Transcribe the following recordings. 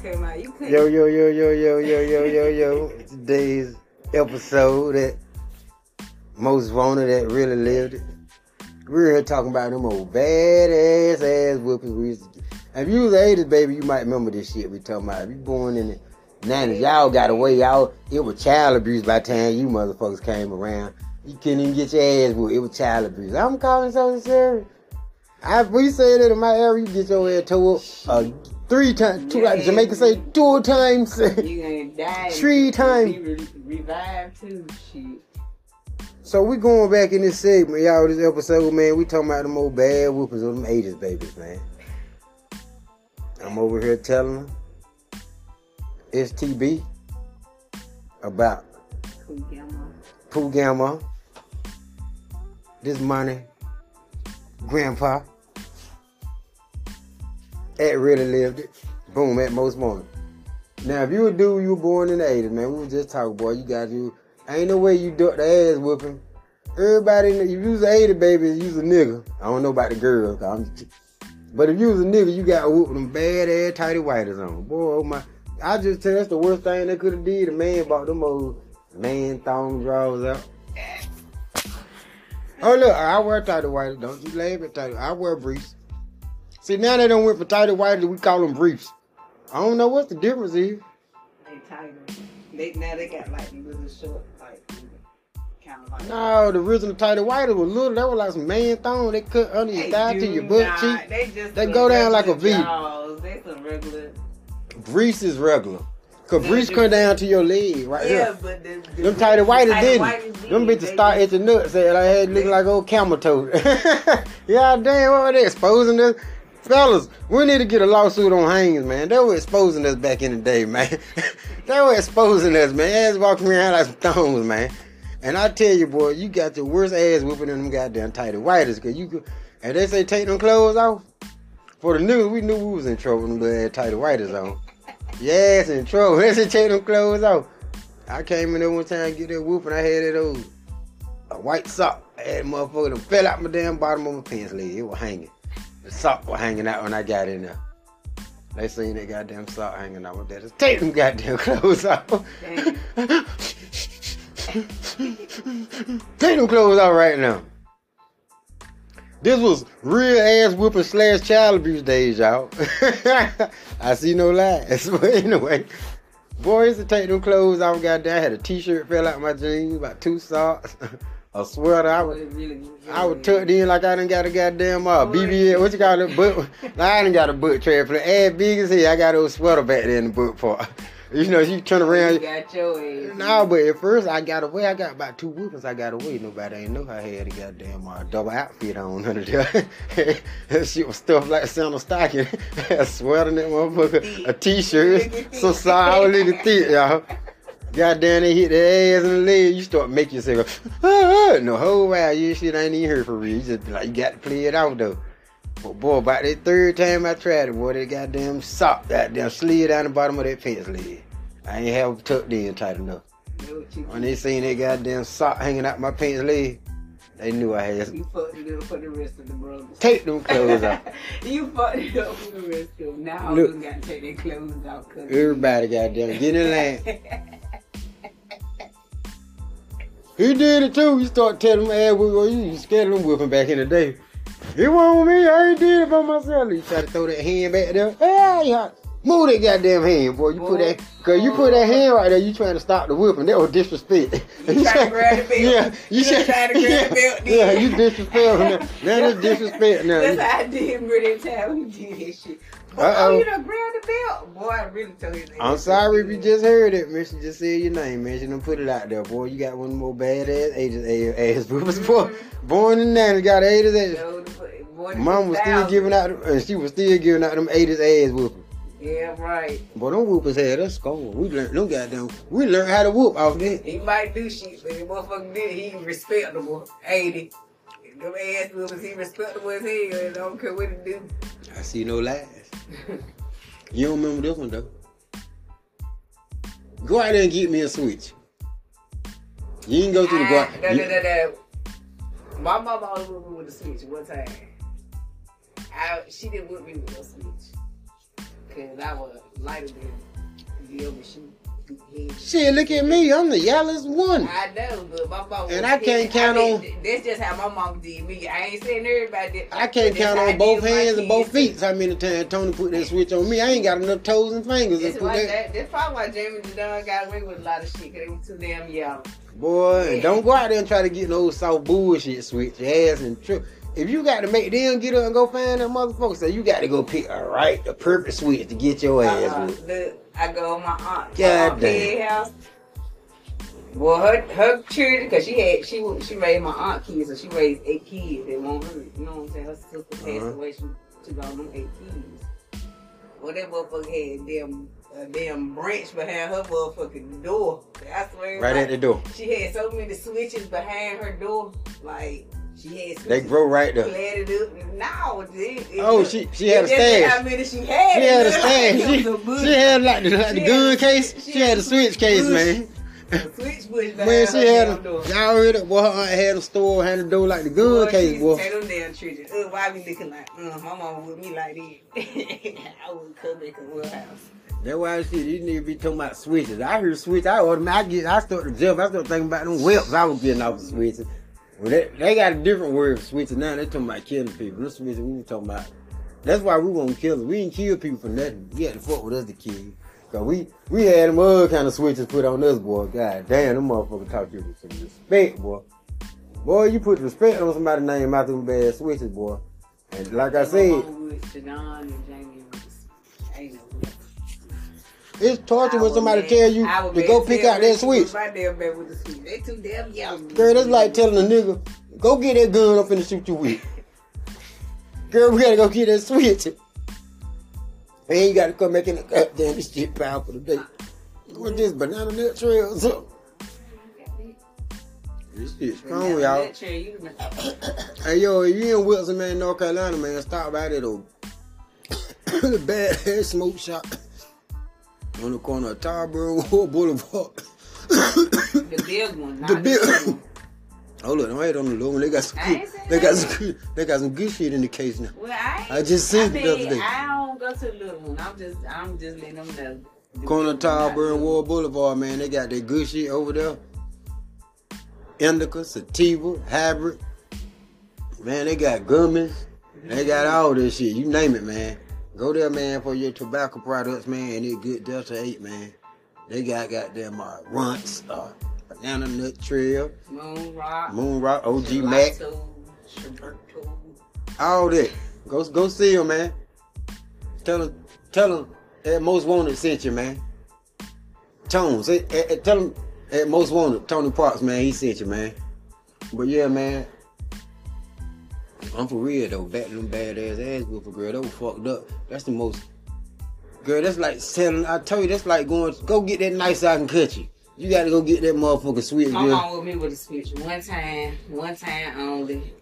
came out. You couldn't. Yo. Today's episode that most wanted that really lived it. We're here talking about them old badass whoopings we used to get. If you was the 80s, baby, you might remember this shit we talking about. If you born in the 90s, y'all got away. Y'all, it was child abuse by the time you motherfuckers came around. You couldn't even get your ass whooped. It was child abuse. I'm calling something serious. We say that in my area, you get your ass tore up 3 times. 2 times. Jamaica say 2 times. You ain't die. 3 times. You revived too, shit. So we going back in this segment, y'all, this episode, man. We talking about them old bad whoopers of them 80s babies, man. I'm over here telling them, STB, about Pooh Gamma, this money, Grandpa, that really lived it. Boom, at most morning. Now, if you a dude, you were born in the 80s, man. We was just talking, boy, you got you. Ain't no way you duck the ass whooping. Everybody, if you was an 80 baby, you was a nigga. I don't know about the girl, but if you was a nigga, you got whooping them bad ass tighty whiters on. Boy, oh my! I just tell you, that's the worst thing they could have did. A man bought them old man thong drawers out. Oh look, I wear tighty whiters. Don't you laugh at tighty? I wear briefs. See, now they done went for tighty whiters. We call them briefs. I don't know what the difference is. They tighter. Now they got like little short. Like, no, the original tighty whiters were little. They were like some man thong. They cut under your thigh to your butt cheek. They go down like a V. That's a regular. Breeze is regular. Cause breeze come down to your leg right here. Yeah, but them tighty whiters didn't. Them bitches start at your nuts. They had to look like old camel toe. Yeah, damn, what were they exposing us? Fellas, we need to get a lawsuit on hangers, man. They were exposing us back in the day, man. They were exposing us, man. Ass walking around like some thongs, man. And I tell you, boy, you got the worst ass whooping in them goddamn tighty whiters. Cause you could, and they say take them clothes off. For the niggas, we knew we was in trouble with them little tighty whiters on. Yes, in trouble. They said take them clothes off. I came in there one time to get that whooping. I had that old a white sock. I had motherfucker that fell out my damn bottom of my pants leg. It was hanging. The sock was hanging out when I got in there. They seen that goddamn sock hanging out with that. Just take them goddamn clothes off. Take them clothes off right now. This was real ass whooping / child abuse days, y'all. I see no lies. But anyway, boys to take them clothes off, goddamn. I had a t-shirt fell out my jeans, about 2 socks. I swear that I would tucked in like I done got a goddamn BBL. What you call it? Butt. I done got a butt transplant. Ass big as hell. I got old sweater back there in the butt part. You know, you turn around. You got your ass. Nah, but at first I got away. I got about 2 whoopings. I got away. Nobody ain't know I had a goddamn double outfit on under there. That shit was stuffed like sandal stocking. A sweater in that motherfucker. A t-shirt. Some solid in the thick, y'all. Goddamn, they hit their ass in the leg. You start making yourself go, no, whole while your shit ain't even here for real. You just be like, you got to play it out though. But boy, about that 3rd time I tried it, boy, that goddamn sock, goddamn slid down the bottom of that pants leg. I ain't have them tucked in tight enough. When they seen that goddamn sock hanging out my pants leg, they knew I had. You fucked it up for the rest of the brothers. Take them clothes off. You fucked it up for the rest of them. Now look, all got to take their clothes off. Everybody goddamn get in line. He did it too. You start telling him, hey, you scared of them whooping back in the day. It wasn't me. I ain't did it by myself. You try to throw that hand back there. Hey, move that goddamn hand, boy. You put that hand right there. You trying to stop the whooping. That was disrespect. You trying to grab the belt. Yeah, you trying to grab the belt. Yeah, you disrespect. That is disrespect. Now that's how I did really time we did this shit. Oh, you done grabbed the belt, boy. I really told you. I'm sorry if you just heard it, man. She just said your name, man. She done put it out there, boy. You got one more badass ass whoopers, boy. Born in the 90s, got 80s ass. No, Mom was still giving out, and she was still giving out them 80s ass whoopers. Yeah, right. Boy, them whoopers had us going. We learned how to whoop off that. He might do shit, but the motherfucker did. He respectable. 80. Them ass whoopers, he respectable as hell. And I don't care what he do. I see no lies. You don't remember this one, though. Go out there and get me a switch. You ain't go through the guard. No. My mama always whooped me with a switch one time. She didn't whoop me with no switch. Cause I was lighter than the other shoe. Shit, look at me. I'm the yellowest one. I know, but my mom was. And I can't count on. That's just how my mom did me. I ain't saying everybody did. I can't count on both hands and both feet. How many times Tony put that switch on me? I ain't got enough toes and fingers. That's probably why Jamie and Don got away with a lot of shit. Because they were too damn yellow. Boy, yeah. And don't go out there and try to get no soft bullshit switch. Your ass and trip. If you got to make them get up and go find them motherfuckers, so you got to go pick, all right, the perfect switch to get your ass with. Look, I go to my aunt's house. Well, her children, because she raised my aunt kids, so she raised 8 kids. They want her, you know what I'm saying? Her sister passed away, she took all them 8 kids. Well, that motherfucker had them. A damn branch behind her motherfucking door. I swear. Right at the door. She had so many switches behind her door. Like, she had switches. They grow right there. No. She had a stand. How many she had? She had a stand. She had like the gun case. She had a switch case, man. A switch bush behind her damn door. Y'all heard it? Boy, her aunt had a store behind the door like the gun case, boy. Take them damn treatment. Why we looking like, my mama with me like that? I wouldn't come back to her house. That's why I see these niggas be talking about switches. I hear switch, I start to jump. I start thinking about them whips I was getting off of switches. Well, they got a different word for switches now. They talking about killing people. Them switches we were talking about. That's why we won't kill them. We didn't kill people for nothing. You had to fuck with us to kill you. Cause we had them other kind of switches put on us, boy. God damn, them motherfuckers talk to you with some respect, boy. Boy, you put respect on somebody's name out them bad switches, boy. And like I said, it's torture when somebody tell you to go pick out that switch. My damn man with the switch. They too damn young. Girl, that's like telling a nigga, go get that gun up and shoot you with. Girl, we gotta go get that switch. And you gotta come back in the goddamn this shit pile for the day. What's this, banana nut trail or something? This shit's strong, y'all. Hey, yo, if you in Wilson, man, North Carolina, man, stop by that old bad ass smoke shop. On the corner of Tarboro Boulevard. The big one. The big one. Oh look, I ain't on the low one. They got some good, shit in the case now. Well, I just seen it the other day. I don't go to the little one. I'm just letting them know. The corner of Tarboro Boulevard, man. They got that good shit over there. Indica, sativa, hybrid. Man, they got gummies. They got all this shit. You name it, man. Go there, man, for your tobacco products, man, and it get Delta 8, man. They got them runts, banana nut trail, moon rock, OG Gelato, Mac, Shiberto. All that. Go see them, man. Tell them at Most Wanted sent you, man. Tones, tell them at Most Wanted, Tony Parks, man, he sent you, man. But yeah, man. I'm for real though, back to them badass ass whoopers, girl. They were fucked up. That's the most. Girl, that's like selling. I told you, that's like going. Go get that nice out and cut you. You gotta go get that motherfucking switch, girl. Come on with me with a switch. One time only.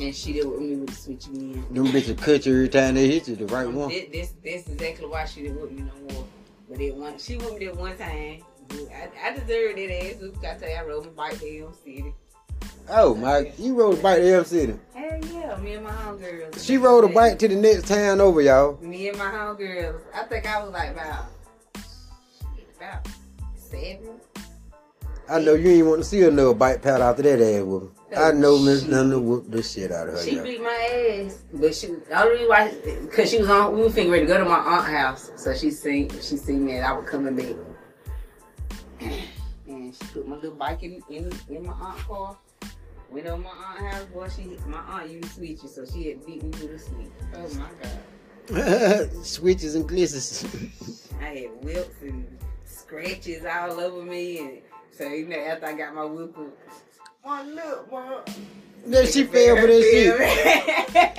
And she did with me with the switch again. Them bitches cut you every time they hit you, the right one. This is exactly why she didn't whip me no more. But she whipped me that one time. I deserved that ass whoop. I tell you, I rode my bike to Elm City. Oh my! You rode a bike to Elm City. Hell yeah, me and my homegirls. She rode a bike to the next town over, y'all. Me and my homegirls. I think I was like about 7. I know you ain't want to see another bike pat after that ass whooping. I know Miss Nunna whooped the shit out of her. She beat my ass, but because she was on. We were finna ready to go to my aunt's house, so she seen me and I was coming back, and she put my little bike in my aunt's car. Went on my aunt's house, boy. My aunt used switches, so she had beat me with a switch. Oh my God! Switches and glitters. I had whips and scratches all over me, and so after I got my whip up, my look, boy. Then she fell for that shit.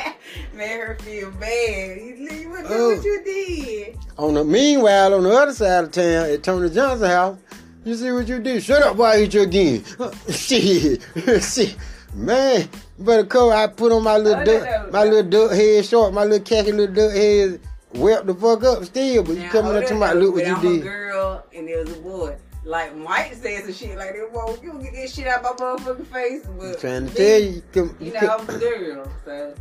Made her feel bad. You look what you did. Meanwhile, on the other side of town, at Tony Johnson's house. You see what you did? Shut up, why I hit you again? Shit. Man, better cover. I put on my little duck head short, my little khaki little duck head, wept the fuck up still, but you coming up to my look what you did. A girl and there was a boy. Like Mike said some shit like that, boy, you get this shit out my motherfucking face, but I'm trying to tell you, you know, I'm a girl, so.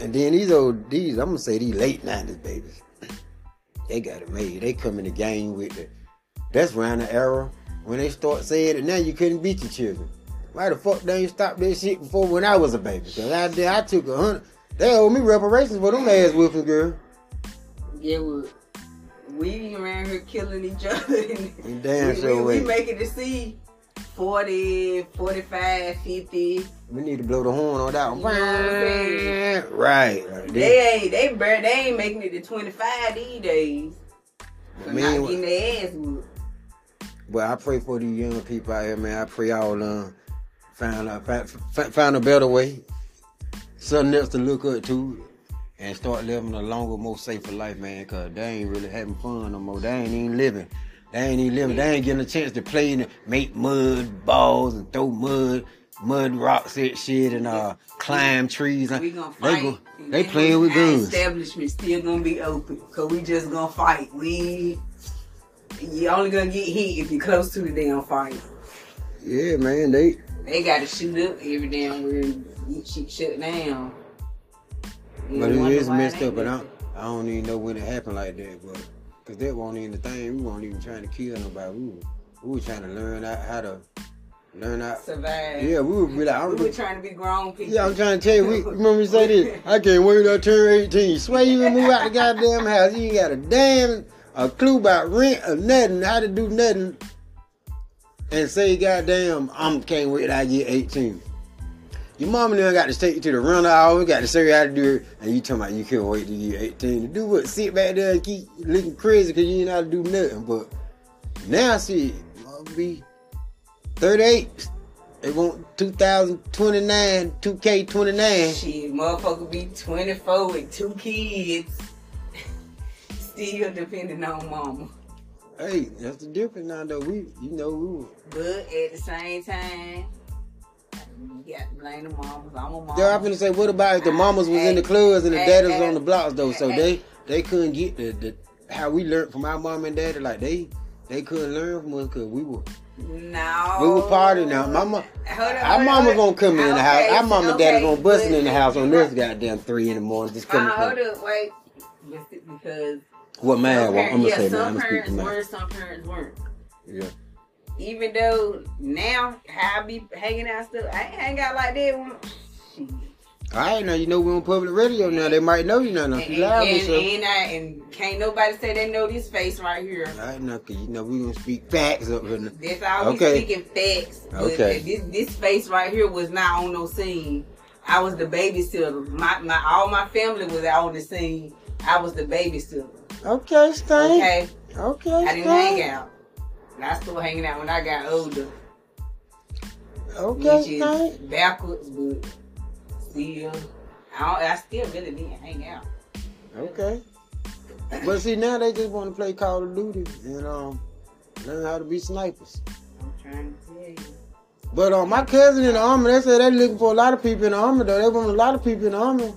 And then these I'm gonna say these late 90s babies. They got it made. They come in the game with it. That's round the era when they start saying that now you couldn't beat your children. Why the fuck they ain't stopped that shit before when I was a baby? Because I took 100. They owe me reparations for them ass whooping, girl. Yeah, we around here killing each other. Damn sure we making the sea 40, 45, 50. We need to blow the horn on that one. You know what I'm saying? Right. They ain't making it to 25 these days. For not getting their ass whooped. But I pray for these young people out here, man. I pray all find a better way. Something else to look up to and start living a longer, more safer life, man, because they ain't really having fun no more. They ain't even living. They ain't getting a chance to play and make mud balls and throw mud rocks at shit and climb trees. We gonna fight. They playing with guns. Our establishment still gonna be open, because we just gonna fight. You're only gonna get hit if you're close to the damn fire. Yeah, man, they gotta shoot up every damn where you shit shut down. But it is messed up, but I don't even know when it happened like that, but because that wasn't even the thing. We weren't even trying to kill nobody. We were trying to learn out how to survive. Yeah, we were really. We were trying to be grown people. Yeah, I'm trying to tell you. Remember me say this? I can't wait till I turn 18. Swear you can move out the goddamn house. You ain't got a clue about rent or nothing, how to do nothing, and say, goddamn, I can't wait till I get 18. Your mama done got to take you to the runner hour, got to show you how to do it, and you talking about you can't wait till you get 18 to do what? Sit back there and keep looking crazy because you ain't know how to do nothing. But now, shit, I'll be 38. They want 2029, 2K29. Shit, motherfucker be 24 with 2 kids. Still depending on mama. Hey, that's the difference now, though. We were. But at the same time, you got to blame the mamas. I'm a mama. Yeah, I'm going to say, what about if the mamas was in the clubs and the daddies was on the blocks, though? So they couldn't get the how we learned from our mom and daddy. Like, they couldn't learn from us because we were. No. We were partying now. Our mama gonna come in the house. Our mama and daddy gonna bust in the house on this goddamn 3 a.m. Just coming home. Hold up, wait. Because. What man? Some parents weren't. Yeah. Even though now I be hanging out still, I ain't got like that one. I ain't know. You know we on public radio now. They might know you now. And can't nobody say they know this face right here. I know, cause you know we gonna speak facts up here. That's all we speaking facts. Okay. This face right here was not on no scene. I was the babysitter. All my family was out on the scene. I was the babysitter. Okay, Stan. Okay. I didn't hang out. And I still hanging out when I got older. Okay, Stan. Backwards, but still, I still really didn't hang out. Okay. But see, now they just want to play Call of Duty and learn how to be snipers. I'm trying to tell you. But my cousin in the army, they said they looking for a lot of people in the army, though. They want a lot of people in the army.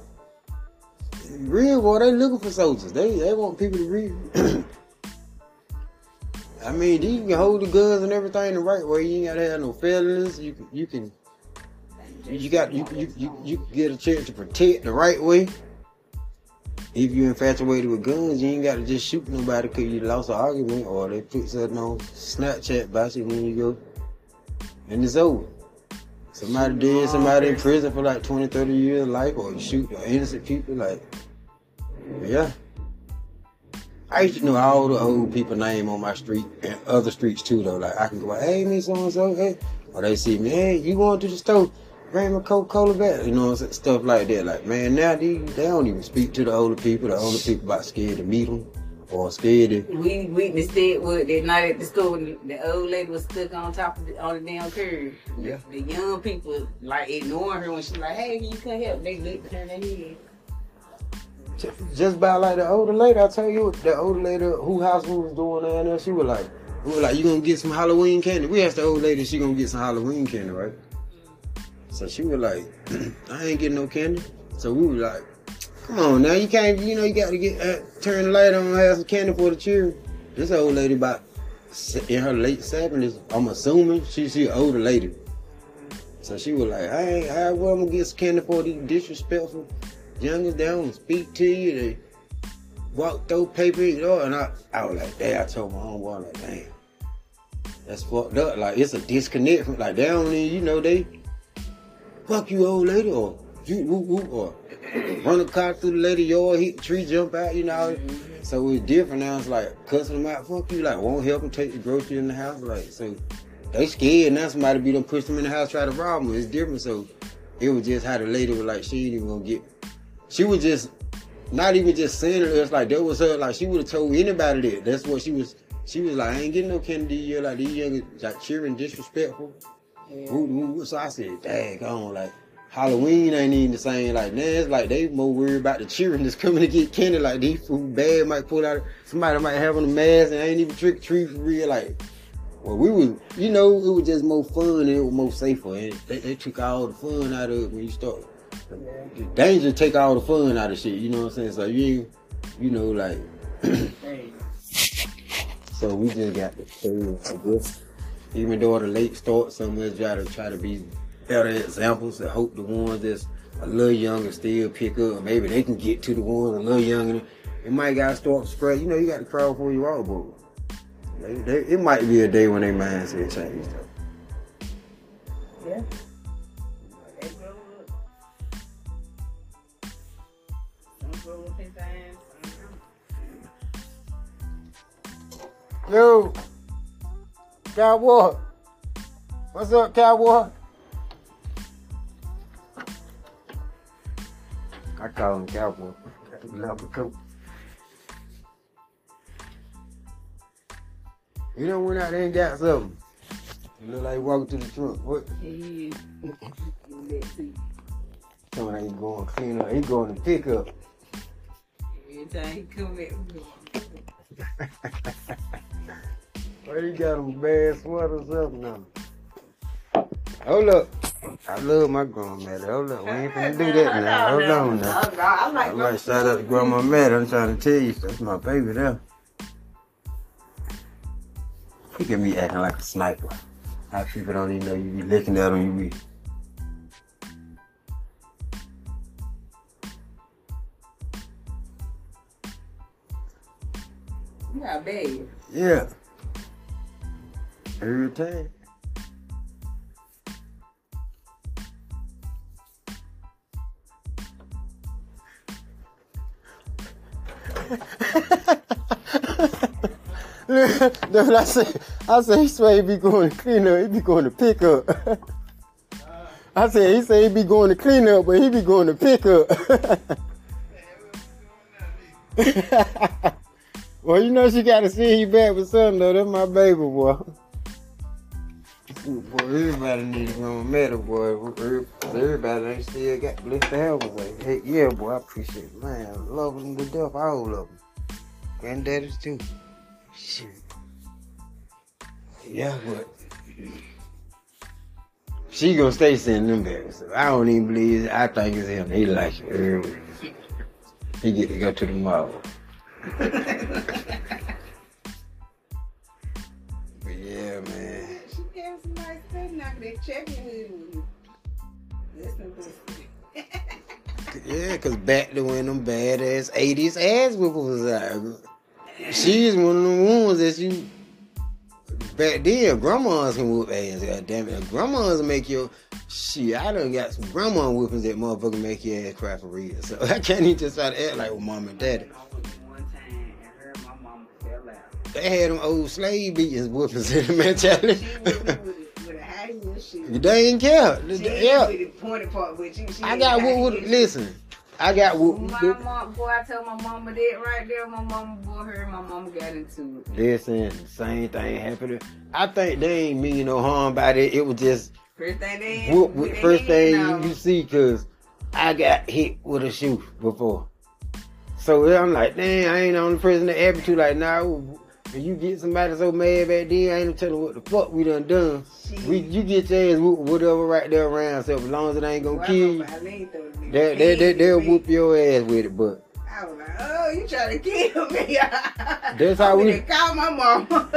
Real war, they looking for soldiers. They want people to read. I mean, you can hold the guns and everything the right way. You ain't gotta have no felonies. You can get a chance to protect the right way. If you infatuated with guns, you ain't gotta just shoot nobody because you lost an argument or they put something on Snapchat about you when you go, and it's over. Somebody dead, somebody in prison for like 20, 30 years of life, or you shoot innocent people, like, yeah. I used to know all the old people name on my street and other streets too, though. Like, I can go, hey, me so-and-so, hey. Or they see me, hey, you going to the store, bring my Coca-Cola back, you know what I'm saying? Stuff like that. Like, man, now they don't even speak to the older people. The older people about scared to meet them. Or scared. We witnessed that with that night at the store when the old lady was stuck on top of on the damn curb. Yeah. The young people like ignoring her when she's like, "Hey, you can help." They looked her in the head. Just by like the older lady, I tell you, the older lady who house we was doing down there, she was like, "You gonna get some Halloween candy?" We asked the old lady, "She gonna get some Halloween candy, right?" So she was like, "I ain't getting no candy." So we were like. Come on now, you can't, you know, you got to get, turn the light on, have some candy for the children. This old lady about, in her late 70s, I'm assuming, she an older lady. So she was like, I'm going to get some candy for these disrespectful youngins, they don't speak to you, walked through paper, you know, and I was like, damn, I told my homeboy, like, damn, that's fucked up. Like, it's a disconnect from, like, they don't even, you know, they fuck you old lady, or you whoop whoop, or run a car through the lady yard, hit the tree, jump out, you know. Mm-hmm. So it's different now. It's like cussing them out, fuck you, like won't help them take the grocery in the house, like, so they scared now somebody be done push them in the house, try to rob them. It's different. So it was just how the lady was like, she ain't even gonna get. She was just not even just saying it. It's like that was her. Like she would have told anybody that. That's what she was. She was like, I ain't getting no candy these years. Like these youngins like cheering, disrespectful. Yeah. So I said, dang on, like Halloween ain't even the same. Like, nah, it's like they more worried about the children that's coming to get candy. Like, these food bad might pull out. Somebody might have on a mask and ain't even trick or treat for real. Like, well, we was, you know, it was just more fun and it was more safer. And they took all the fun out of it when you start. The danger take all the fun out of shit. You know what I'm saying? So you know, like. So we just got the food. Even though the late start, some of us try to be better examples and hope the ones that's a little younger still pick up. Maybe they can get to the ones a little younger. It might gotta start scratch. You know, you got to crawl before you all boat. It might be a day when their mindset changes though. Yeah. They grow up. Some grow up his ass. Yo, Cowboy. What's up, Cowboy? I call him Cowboy. Love the coat. You know, went out there and got something. It look like he walked to the trunk. What? Yeah. Somebody ain't going clean up. He going to pick up. Every time he come back, we he got them bad sweaters up now. Hold up. I love my grandma Maddie. Hold up, we ain't finna do that now. Hold on now. I'm like, shout out to Grandma Maddie. I'm trying to tell you, that's my baby there. He can be acting like a sniper. How people don't even know you be looking at them, you be. You got a baby. Yeah. Every time. No, I said he swear he be going to clean up, he be going to pick up. I said he say he be going to clean up, but he be going to pick up. Well, you know she gotta see you back with something though. That's my baby boy. Boy, everybody need to go metal, boy. Everybody ain't still got blessed to have us. Like, hey, yeah, boy, I appreciate it. Man, love them to death, all of them. Granddaddies too. Shit. Yeah, but she gonna stay sending them back. So I don't even believe it. I think it's him. He likes it. He get to go to the mall. But yeah, man. She got somebody sitting out there checking in with me. Yeah, cause back to when them badass 80s ass whoopers was out. She's one of the ones that you back then. Grandmas can whoop ass, goddamn it. Grandmas make your shit. I done got some grandma whoopings that motherfucker make your ass cry for real. So I can't even just try to act like with mom and daddy. One time and her and my mama fell out. They had them old slave beatings whoopings in the mentality. She with a high heel shoe. They ain't care. Yeah. With the pointy part with you. I got whooped with. Listen. I got whooped. My mom, boy, I told my mama that right there. My mama bought her and my mama got into it. Listen, same thing happened. I think they ain't mean no harm by that. It was just first thing you see, because I got hit with a shoe before. So I'm like, damn, I ain't the only person that happened to. Like, nah, and you get somebody so mad back then, I ain't no telling what the fuck we done. You get your ass whoop whatever right there around, so as long as it ain't gonna kill you, they'll whoop your ass with it, but. I was like, oh, you trying to kill me. That's how we call my mama.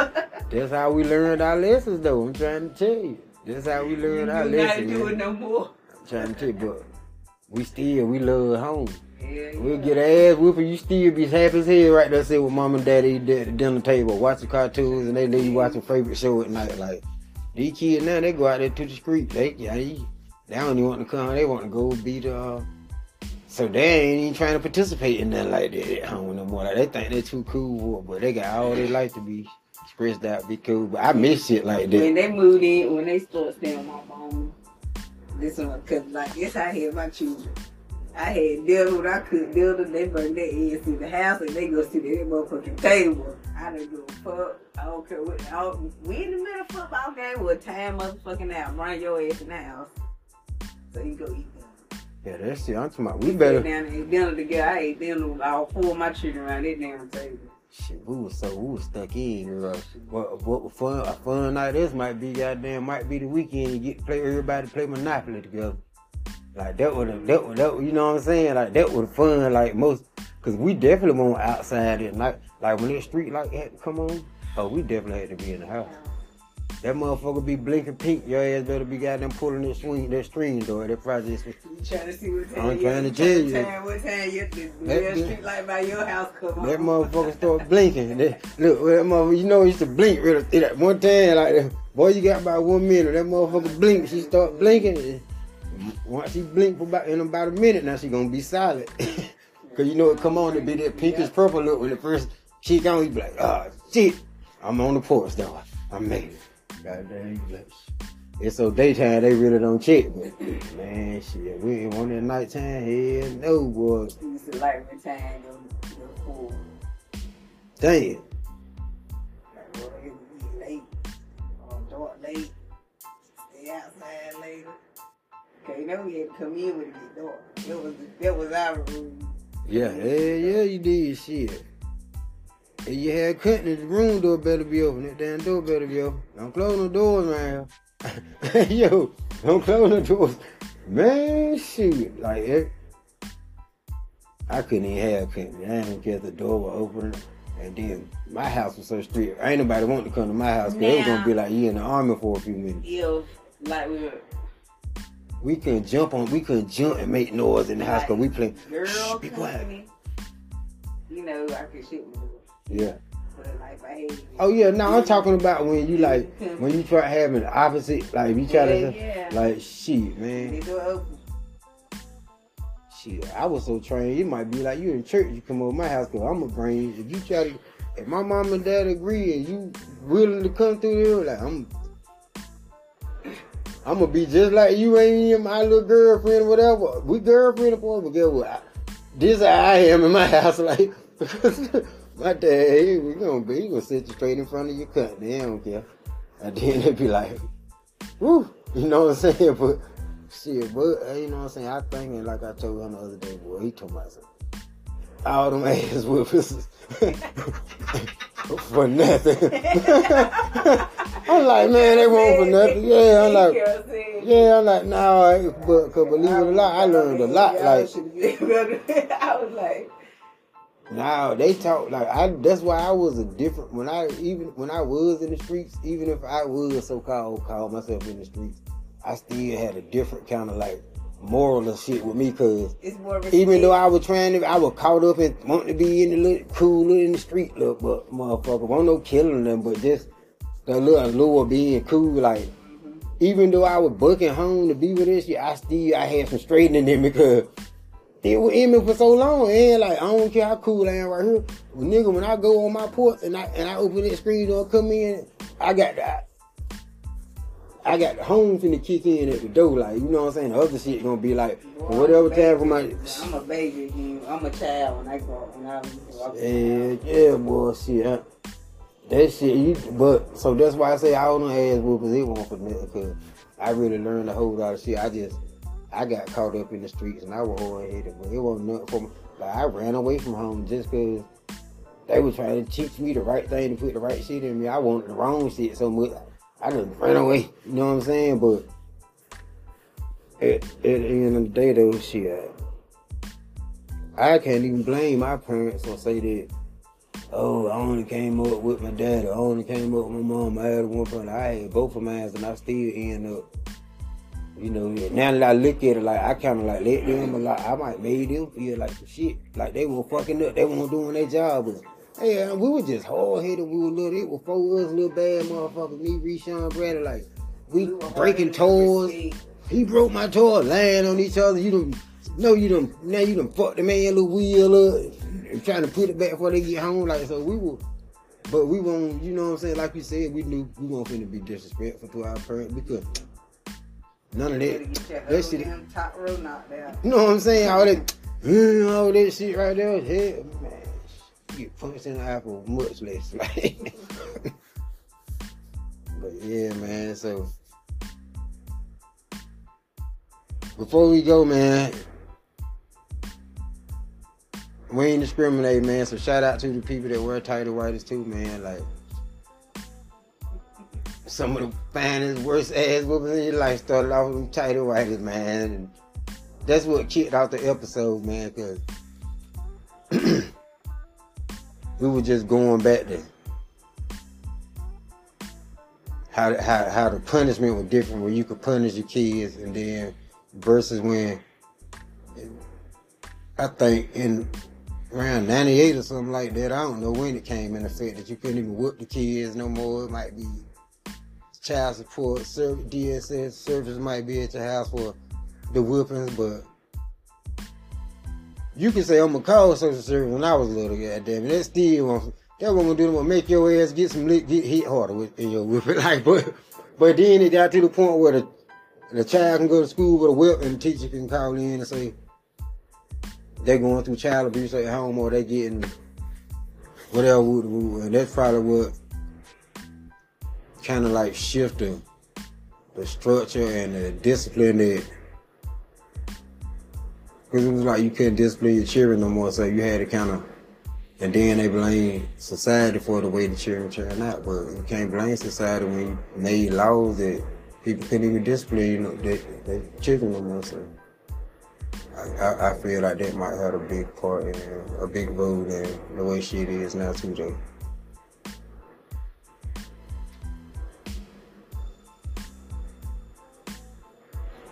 That's how we learned our lessons though, I'm trying to tell you. That's how we learned our lessons. You gotta do it no more. I'm trying to tell you, but We love home. Yeah, we'll get ass whooping. You still be happy as hell right there sitting with mom and daddy at the dinner table watching cartoons, and they leave you watching favorite show at night. Like, these kids now, they go out there to the street. They don't even want to come. They want to go be the... So they ain't even trying to participate in nothing like that at home no more. Like, they think they're too cool for it, but they got all their life to be stressed out, be cool. But I miss shit like that. When they moved in, when they start staying on my phone, this one, cause like this how I had my children. I had dealt what I could deal with. They bring their ass to the house and they go sit at that motherfucking table. I don't give a fuck. I don't care what. We in the middle of football game with time motherfucking out. Run your ass in the house. So you go eat them. Yeah, that's it. I'm talking about. We better. Down and ate dinner together. I ate dinner with all four of my children around that damn table. Shit, we was stuck in. What a fun night this might be. Goddamn, might be the weekend. You get to play everybody play Monopoly together. Like that would, you know what I'm saying? Like that would fun. Like most, cause we definitely went outside at night. Like when that street light had to come on, we definitely had to be in the house. That motherfucker be blinking pink. Your ass better be goddamn pulling that string door. That project. You trying to see what time? I'm trying to tell you. What time that street light by your house come on? That motherfucker start blinking. Look, that motherfucker, you know, used to blink at one time like that. Boy, you got about 1 minute. That motherfucker blink. She start blinking. Once she blink in about a minute, now she gonna be solid. Cause you know it come on to be that pinkish purple look when the first she on. You be like, oh shit, I'm on the porch now. I made it. Goddamn, it's so daytime they really don't check, but man, shit, we ain't want that nighttime. Hell no, boy. It's a light return. Damn. Like, well, it be late, or dark late. Stay outside later. Okay, now we had to come in with the door. That was our room. Yeah, you did shit. If you had company, the room door better be open. That damn door better be open. Don't close no doors around here. Yo, don't close no doors. Man, shit. Like, I couldn't even have company. I didn't care if the door was open. And then my house was so strict. Ain't nobody wanting to come to my house because they was going to be like, you in the army for a few minutes. Yeah, like we were. We couldn't jump and make noise in the house because we playing. Girl, be quiet. You know, I could shoot my door. Yeah. But like, I oh yeah, no, I'm talking about when you like when you try having the opposite, like you try to like shit, man. Shit, I was so trained. It might be like you in church, you come over my house because I'm a brain. If you try to, if my mom and dad agree and you willing to come through there, like I'm gonna be just like you ain't my little girlfriend or whatever. We girlfriend or boy, but guess what? This how I am in my house, like my dad, he gonna sit you straight in front of your cut. They don't care. And then they be like, woo, you know what I'm saying? But shit, but you know what I'm saying? I think, and like I told him the other day, boy, he told myself, all them ass whoopers for nothing. I'm like, man, they won't for nothing. Yeah, I'm like, nah, but believe it or not, I learned a lot. Like, I was like, nah, they talk like I. That's why I was a different when I was in the streets. Even if I was so-called myself in the streets, I still had a different kind of like moral and shit with me. Cause it's more even though I was trying to, I was caught up and wanting to be in the little cool in the street look, but motherfucker, wasn't no killing them, but just. The little allure of being cool, like, even though I was bucking home to be with this shit, I had some straightening in me because it was in me for so long. And, like, I don't care how cool I am right here. Well, nigga, when I go on my porch and I open that screen door, come in, I got the home finna kick in at the door. Like, you know what I'm saying? The other shit gonna be like, well, whatever time for my... I'm a baby again. I'm a child when I grow up. Yeah, boy, shit, that shit, so that's why I say I don't ass whoopers, it won't for nothing, cause I really learned a whole lot of shit. I got caught up in the streets and I was hard-headed, but it wasn't nothing for me. Like, I ran away from home just cause they were trying to teach me the right thing to put the right shit in me. I wanted the wrong shit so much, I just ran away, you know what I'm saying? But at the end of the day, though, shit, I can't even blame my parents or say that, oh, I only came up with my daddy. I only came up with my mom. I had one brother. I had both of mine, and I still end up You know, now that I look at it, like, I kind of, like, let them, but, like, I might made them feel like some shit. Like, they were fucking up. They weren't doing their job with them. Hey, we were just hard-headed. We were little, it was four us little bad motherfuckers. Me, Reshawn, Bradley, like, we breaking toys. He broke my toy, lying on each other. Now you done fucked the man little wheel up and trying to put it back before they get home. Like, so we were, but we won't, you know what I'm saying? Like we said, we knew we weren't finna be disrespectful to our parents because none of that. That shit. Top row knocked down. You know what I'm saying? All that shit right there. Hell, man. You get punched in the eye for much less. Like. But yeah, man, so. Before we go, man, we ain't discriminate, man. So shout out to the people that wear tighter whities too, man. Like some of the finest, worst ass whoopers in your life started off with them tighter whities, man. And that's what kicked off the episode, man, because we were just going back to how the punishment was different, where you could punish your kids and then. Versus when I think in around 98 or something like that, I don't know when it came in effect that you couldn't even whoop the kids no more. It might be child support, DSS service might be at your house for the whoopings, but you can say I'm gonna call social service when I was little, goddamn it. That's what I'm gonna do. I'm gonna make your ass get some lick, get hit harder in your whooping. Like, but then it got to the point where the child can go to school with a whip and the teacher can call in and say they're going through child abuse at home or they're getting whatever. And that's probably what kind of like shifted the structure and the discipline that, because it was like you couldn't discipline your children no more, so you had to kind of, and then they blame society for the way the children turn out. But you can't blame society when you made laws that people couldn't even discipline, you know, they children no more. So I feel like that might have a big part in a big role in the way shit is now too, though.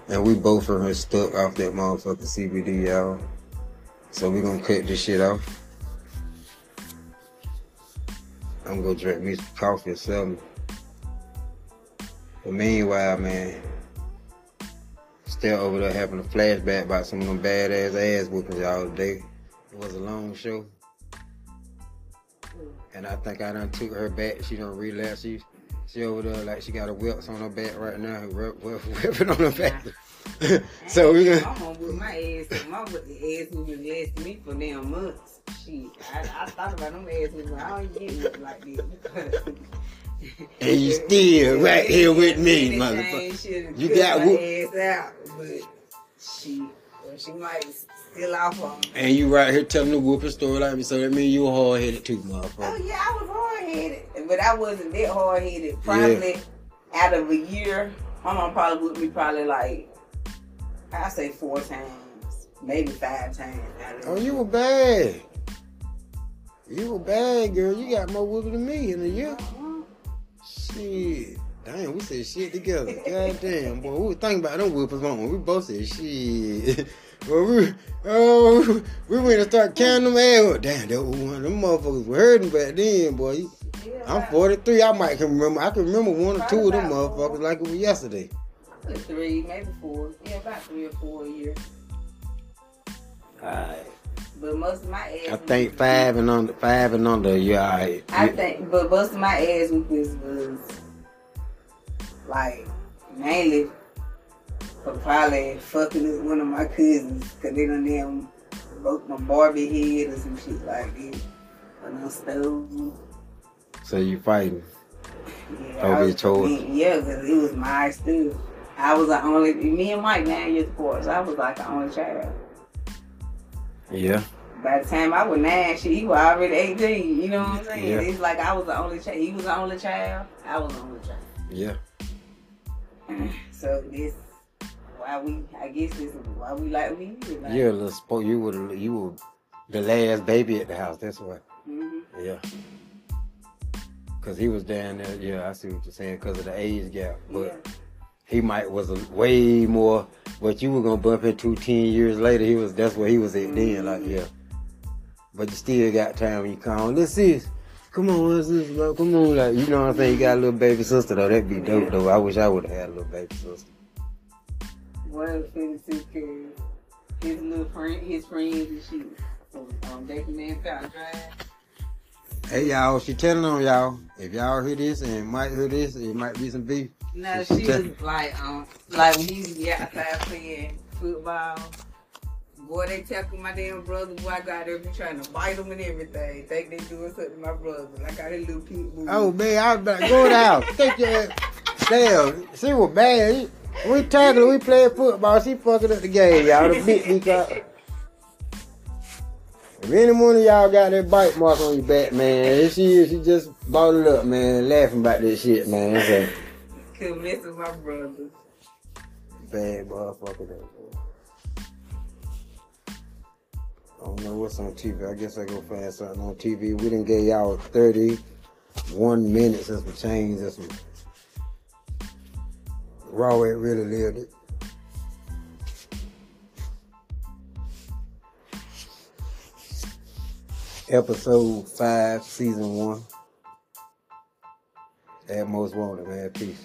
And we both of us stuck off that motherfucking CBD, y'all. So we gonna cut this shit off. I'm gonna drink me some coffee or something. But meanwhile, man, still over there having a flashback about some of them badass ass whoopings y'all today. It was a long show. And I think I done took her back. She done relapsed. She over there like she got a whelps on her back right now. Her whipping on her back. So we gonna... I'm gonna whip my ass. My ass whooping lasted me for damn months. Shit, I thought about them ass whooping. I don't even get like this. And you still right here with me, motherfucker. You got ass out, but she might still off on me. And you right here telling the whooping story like me, so that means you were hard headed too, motherfucker. Oh yeah, I was hard headed, but I wasn't that hard headed. Probably out of a year, my mom probably whooped me like I say 4 times, maybe 5 times. Oh, you were bad. You were bad, girl. You got more whooping than me in a year. Shit. Damn, we said shit together. God damn, boy. We were thinking about them whoopers, on. We both said shit. Well, we went and started counting them out. Damn, that was one of them motherfuckers were hurting back then, boy. I'm 43. I can remember one or two of them motherfuckers like it was yesterday. 3, maybe 4. Yeah, about 3 or 4 a year. Alright. But most of my ass, I think 5 and under, you're alright. I think, but most of my ass whoopings was like mainly for probably fucking with one of my cousins because they done damn broke my Barbie head or some shit like that. And I stole me. So you fighting? Yeah, because it was my stuff. I was the only, me and Mike 9 years apart, so I was like the only child. Yeah. By the time I was 9, shit, he was already 18. You know what I'm saying? Yeah. It's like I was the only child. He was the only child. I was the only child. Yeah. So this, why we like we is. Like, yeah, little sport. You were the last baby at the house. That's why. Mm-hmm. Yeah. Cause he was down there. Yeah, I see what you're saying. Cause of the age gap, but he might was way more what you were gonna bump into 10 years later. He was that's where he was at then, like yeah. But you still got time when you call. Let's see. Come on, let's see. Come on, like you know what I'm saying. You got a little baby sister though. That'd be dope though. I wish I would have had a little baby sister. One of the things is his little friend, his friends and shit. So they man found drive. Hey y'all, she telling on y'all. If y'all hear this and might hear this, it might be some beef. No, she was like when he used to be outside playing football. Boy, they tackle my damn brother. Boy, I got everything trying to bite him and everything. Think they doing something to my brother. I got that little pink boo. Oh man, I was like, go down, take your ass. Damn, she was bad. We tackling, we playing football. She fucking up the game, y'all. The big beat up. If any one of y'all got that bite mark on your back, man, there she just bought it up, man, laughing about this shit, man. So, could mess with my brother. Bad motherfucker, that boy. I don't know what's on TV. I guess I go find something on TV. We done gave y'all 31 minutes and some change and some raw. It really lived it. Episode 5, Season 1. At Most Wanted, man. Peace.